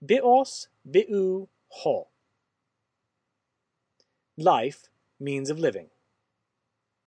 Bios, biu, ho. Life, means of living.